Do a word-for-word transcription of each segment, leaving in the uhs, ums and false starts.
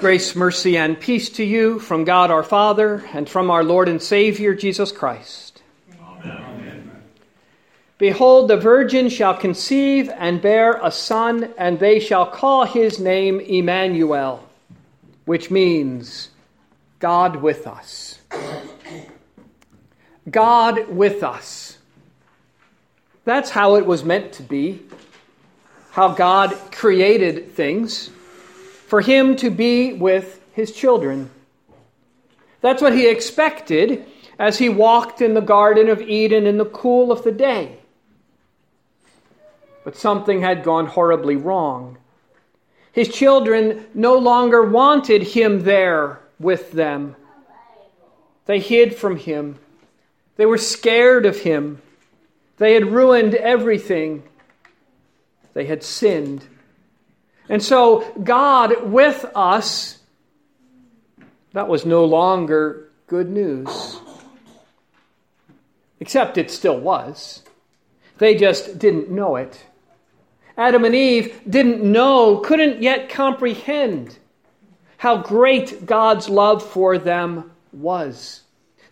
Grace, mercy, and peace to you from God our Father and from our Lord and Savior, Jesus Christ. Amen. Behold, the virgin shall conceive and bear a son, and they shall call his name Emmanuel, which means God with us. God with us. That's how it was meant to be, how God created things, for him to be with his children. That's what he expected as he walked in the Garden of Eden in the cool of the day. But something had gone horribly wrong. His children no longer wanted him there with them. They hid from him. They were scared of him. They had ruined everything. They had sinned. And so God with us, that was no longer good news. Except it still was. They just didn't know it. Adam and Eve didn't know, couldn't yet comprehend how great God's love for them was.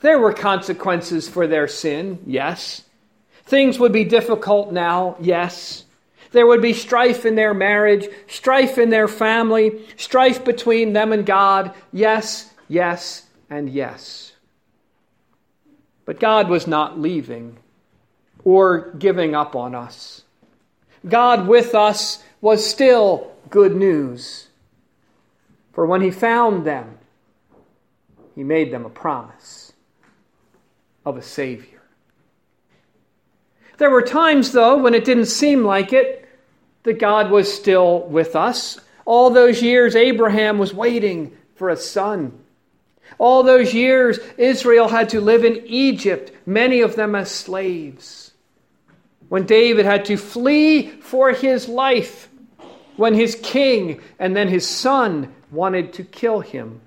There were consequences for their sin, yes. Things would be difficult now, yes. There would be strife in their marriage, strife in their family, strife between them and God. Yes, yes, and yes. But God was not leaving or giving up on us. God with us was still good news. For when he found them, he made them a promise of a Savior. There were times, though, when it didn't seem like it, that God was still with us. All those years, Abraham was waiting for a son. All those years, Israel had to live in Egypt, many of them as slaves. When David had to flee for his life, when his king and then his son wanted to kill him.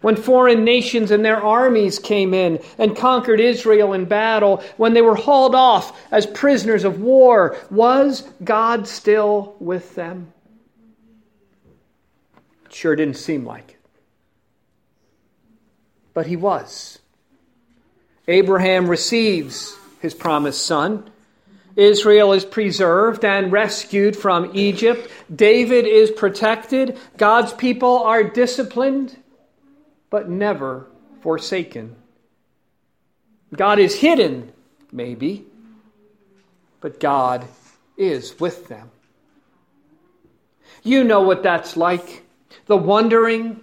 When foreign nations and their armies came in and conquered Israel in battle, when they were hauled off as prisoners of war, was God still with them? It sure didn't seem like it. But he was. Abraham receives his promised son. Israel is preserved and rescued from Egypt. David is protected. God's people are disciplined, but never forsaken. God is hidden, maybe, but God is with them. You know what that's like. The wondering,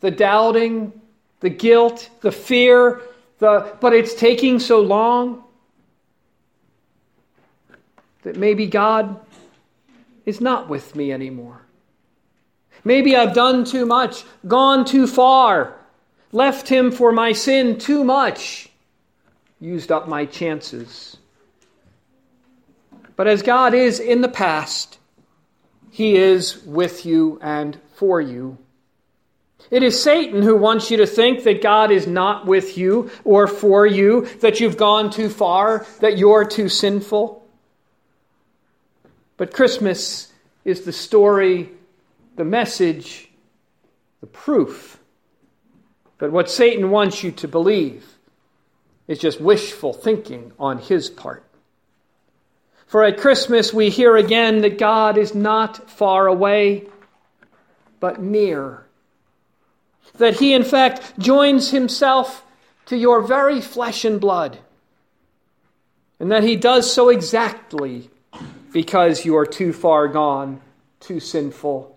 the doubting, the guilt, the fear, the but it's taking so long that maybe God is not with me anymore. Maybe I've done too much, gone too far, left him for my sin too much, used up my chances. But as God is in the past, he is with you and for you. It is Satan who wants you to think that God is not with you or for you, that you've gone too far, that you're too sinful. But Christmas is the story, the message, the proof that what Satan wants you to believe is just wishful thinking on his part. For at Christmas we hear again that God is not far away, but near. That he in fact joins himself to your very flesh and blood. And that he does so exactly because you are too far gone, too sinful.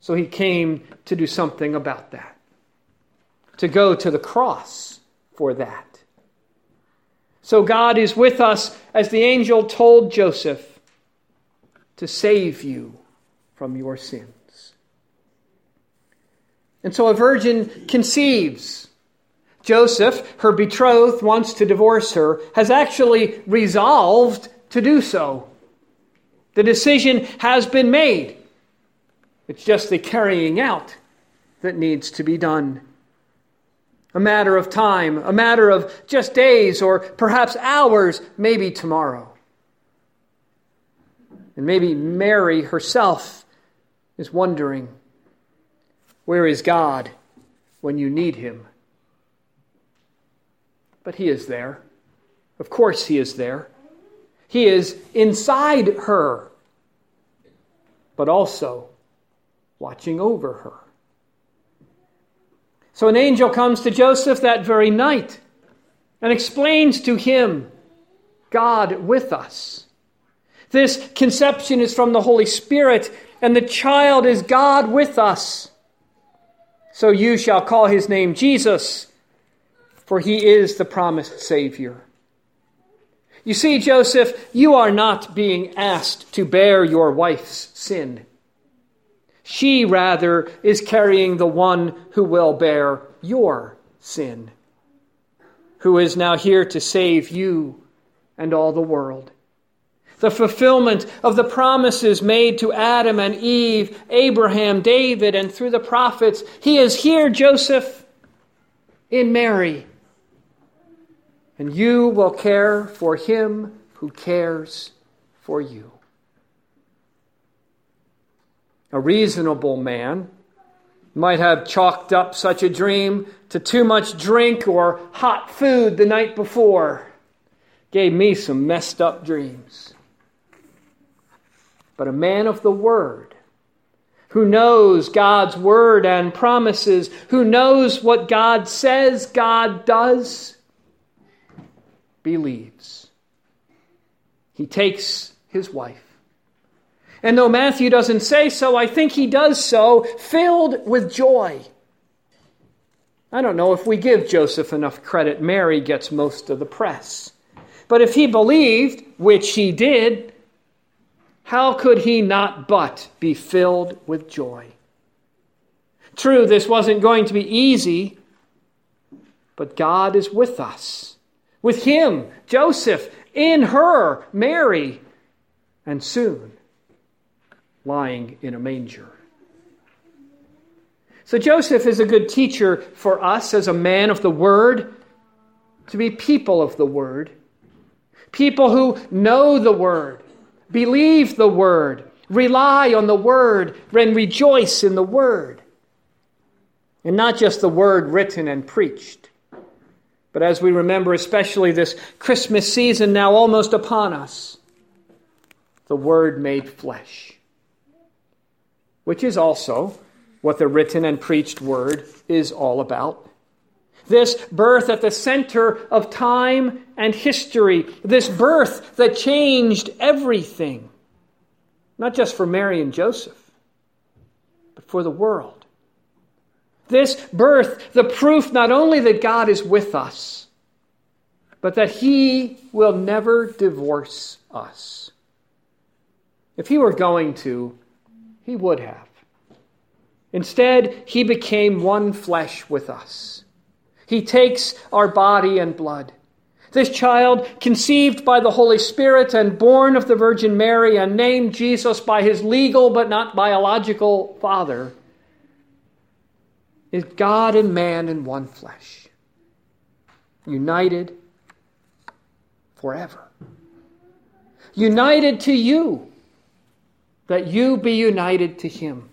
So he came to do something about that. To go to the cross for that. So God is with us, as the angel told Joseph, to save you from your sins. And so a virgin conceives. Joseph, her betrothed, wants to divorce her, has actually resolved to do so. The decision has been made. It's just the carrying out that needs to be done. A matter of time, a matter of just days or perhaps hours, maybe tomorrow. And maybe Mary herself is wondering, Where is God when you need him? But he is there. Of course he is there. He is inside her, but also watching over her. So an angel comes to Joseph that very night and explains to him, God with us. This conception is from the Holy Spirit, and the child is God with us. So you shall call his name Jesus, for he is the promised Savior. You see, Joseph, you are not being asked to bear your wife's sin. She, rather, is carrying the one who will bear your sin, who is now here to save you and all the world. The fulfillment of the promises made to Adam and Eve, Abraham, David, and through the prophets. He is here, Joseph, in Mary. And you will care for him who cares for you. A reasonable man might have chalked up such a dream to too much drink or hot food the night before. Gave me some messed up dreams. But a man of the Word, who knows God's Word and promises, who knows what God says God does, believes. He takes his wife. And though Matthew doesn't say so, I think he does so filled with joy. I don't know if we give Joseph enough credit. Mary gets most of the press. But if he believed, which he did, how could he not but be filled with joy? True, this wasn't going to be easy, but God is with us. With him, Joseph, in her, Mary, and soon, lying in a manger. So Joseph is a good teacher for us as a man of the Word, to be people of the Word. People who know the Word, believe the Word, rely on the Word, and rejoice in the Word. And not just the Word written and preached, but as we remember, especially this Christmas season now almost upon us, the Word made flesh, which is also what the written and preached Word is all about. This birth at the center of time and history. This birth that changed everything. Not just for Mary and Joseph, but for the world. This birth, the proof not only that God is with us, but that he will never divorce us. If he were going to, he would have. Instead, he became one flesh with us. He takes our body and blood. This child, conceived by the Holy Spirit and born of the Virgin Mary and named Jesus by his legal but not biological father, is God and man in one flesh, united forever. United to you, that you be united to him.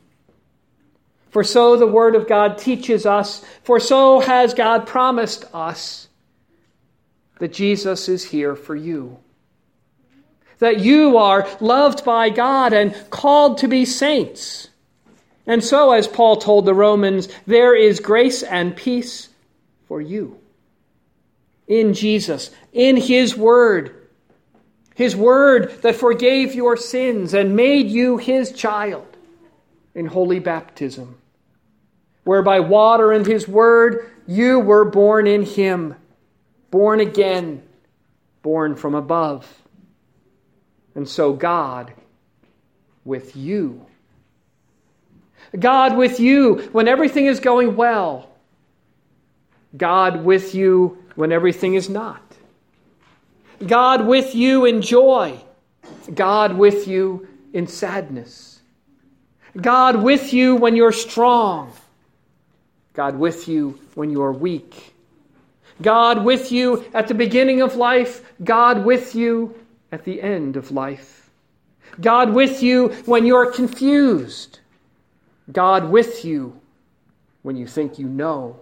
For so the Word of God teaches us, for so has God promised us that Jesus is here for you. That you are loved by God and called to be saints. And so, as Paul told the Romans, there is grace and peace for you. In Jesus, in his Word. His Word that forgave your sins and made you his child in holy baptism. Where by water and his Word, you were born in him, born again, born from above. And so God with you. God with you when everything is going well. God with you when everything is not. God with you in joy. God with you in sadness. God with you when you're strong. God with you when you are weak. God with you at the beginning of life. God with you at the end of life. God with you when you're confused. God with you when you think you know.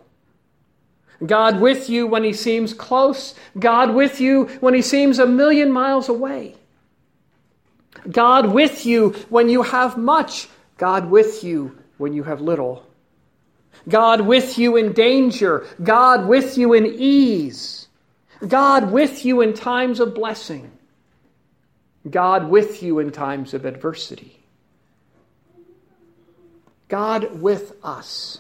God with you when he seems close. God with you when he seems a million miles away. God with you when you have much. God with you when you have little. God with you in danger. God with you in ease. God with you in times of blessing. God with you in times of adversity. God with us.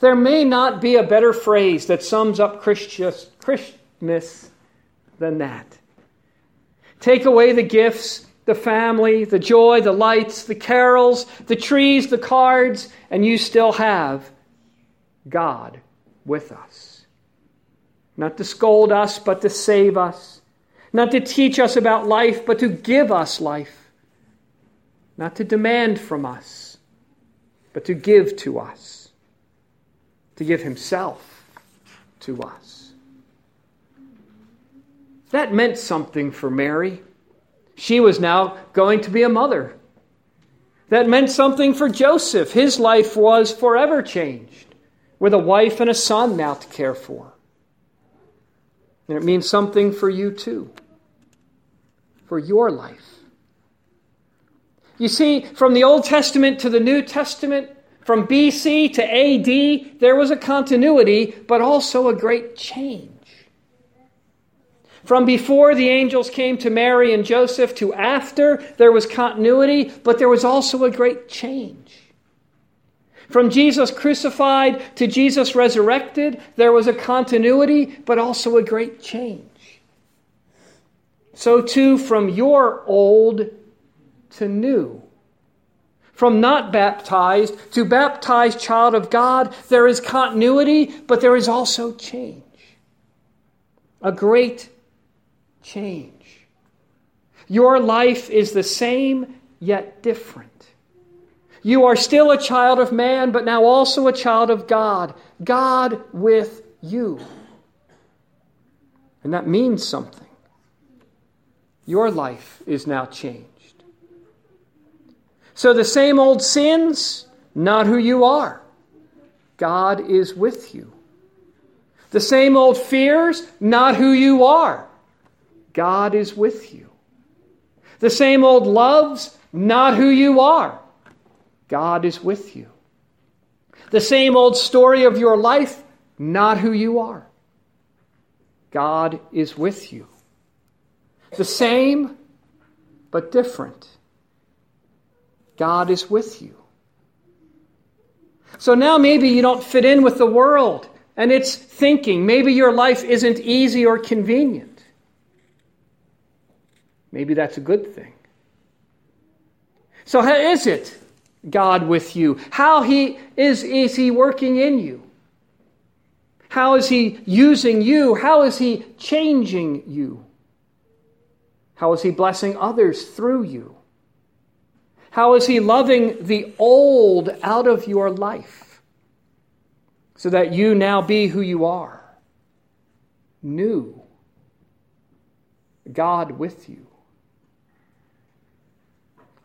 There may not be a better phrase that sums up Christmas than that. Take away the gifts, the family, the joy, the lights, the carols, the trees, the cards, and you still have God with us. Not to scold us, but to save us. Not to teach us about life, but to give us life. Not to demand from us, but to give to us. To give himself to us. That meant something for Mary. She was now going to be a mother. That meant something for Joseph. His life was forever changed, with a wife and a son now to care for. And it means something for you too, for your life. You see, from the Old Testament to the New Testament, from B C to A D, there was a continuity, but also a great change. From before the angels came to Mary and Joseph to after, there was continuity, but there was also a great change. From Jesus crucified to Jesus resurrected, there was a continuity, but also a great change. So too, from your old to new. From not baptized to baptized child of God, there is continuity, but there is also change. A great change. Your life is the same, yet different. You are still a child of man, but now also a child of God. God with you. And that means something. Your life is now changed. So the same old sins, not who you are. God is with you. The same old fears, not who you are. God is with you. The same old loves, not who you are. God is with you. The same old story of your life, not who you are. God is with you. The same, but different. God is with you. So now maybe you don't fit in with the world and its thinking. Maybe your life isn't easy or convenient. Maybe that's a good thing. So how is it? God with you. How he is, is he working in you? How is he using you? How is he changing you? How is he blessing others through you? How is he loving the old out of your life so that you now be who you are? New. God with you.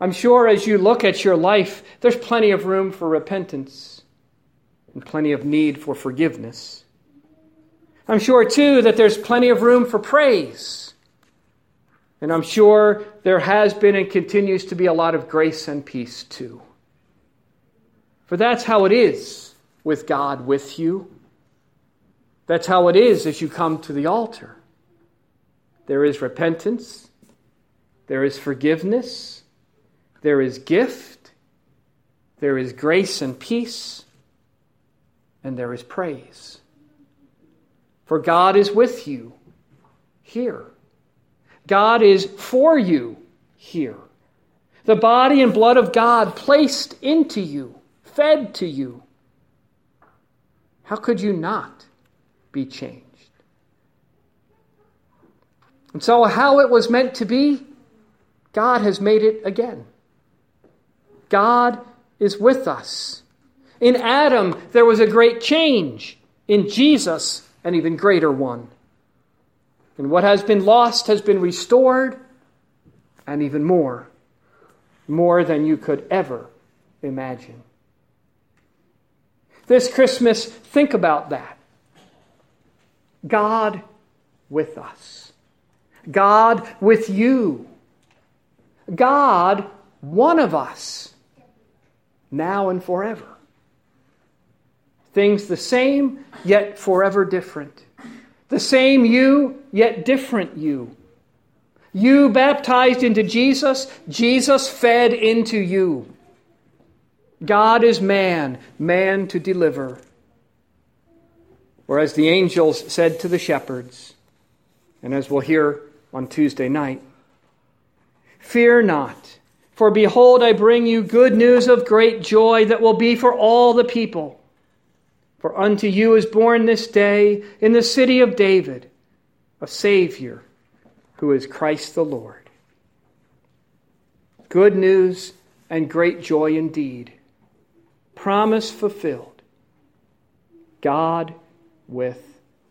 I'm sure as you look at your life, there's plenty of room for repentance and plenty of need for forgiveness. I'm sure, too, that there's plenty of room for praise. And I'm sure there has been and continues to be a lot of grace and peace, too. For that's how it is with God with you. That's how it is as you come to the altar. There is repentance. There is forgiveness. There is gift, there is grace and peace, and there is praise. For God is with you here. God is for you here. The body and blood of God placed into you, fed to you. How could you not be changed? And so how it was meant to be, God has made it again. God is with us. In Adam, there was a great change. In Jesus, an even greater one. And what has been lost has been restored, and even more. More than you could ever imagine. This Christmas, think about that. God with us. God with you. God, one of us, now and forever. Things the same, yet forever different. The same you, yet different you. You baptized into Jesus, Jesus fed into you. God is man, man to deliver. Or as the angels said to the shepherds, and as we'll hear on Tuesday night, "Fear not, for behold, I bring you good news of great joy that will be for all the people. For unto you is born this day in the city of David a Savior, who is Christ the Lord." Good news and great joy indeed. Promise fulfilled. God with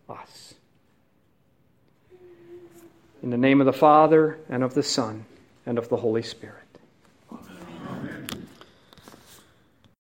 us. In the name of the Father, and of the Son, and of the Holy Spirit.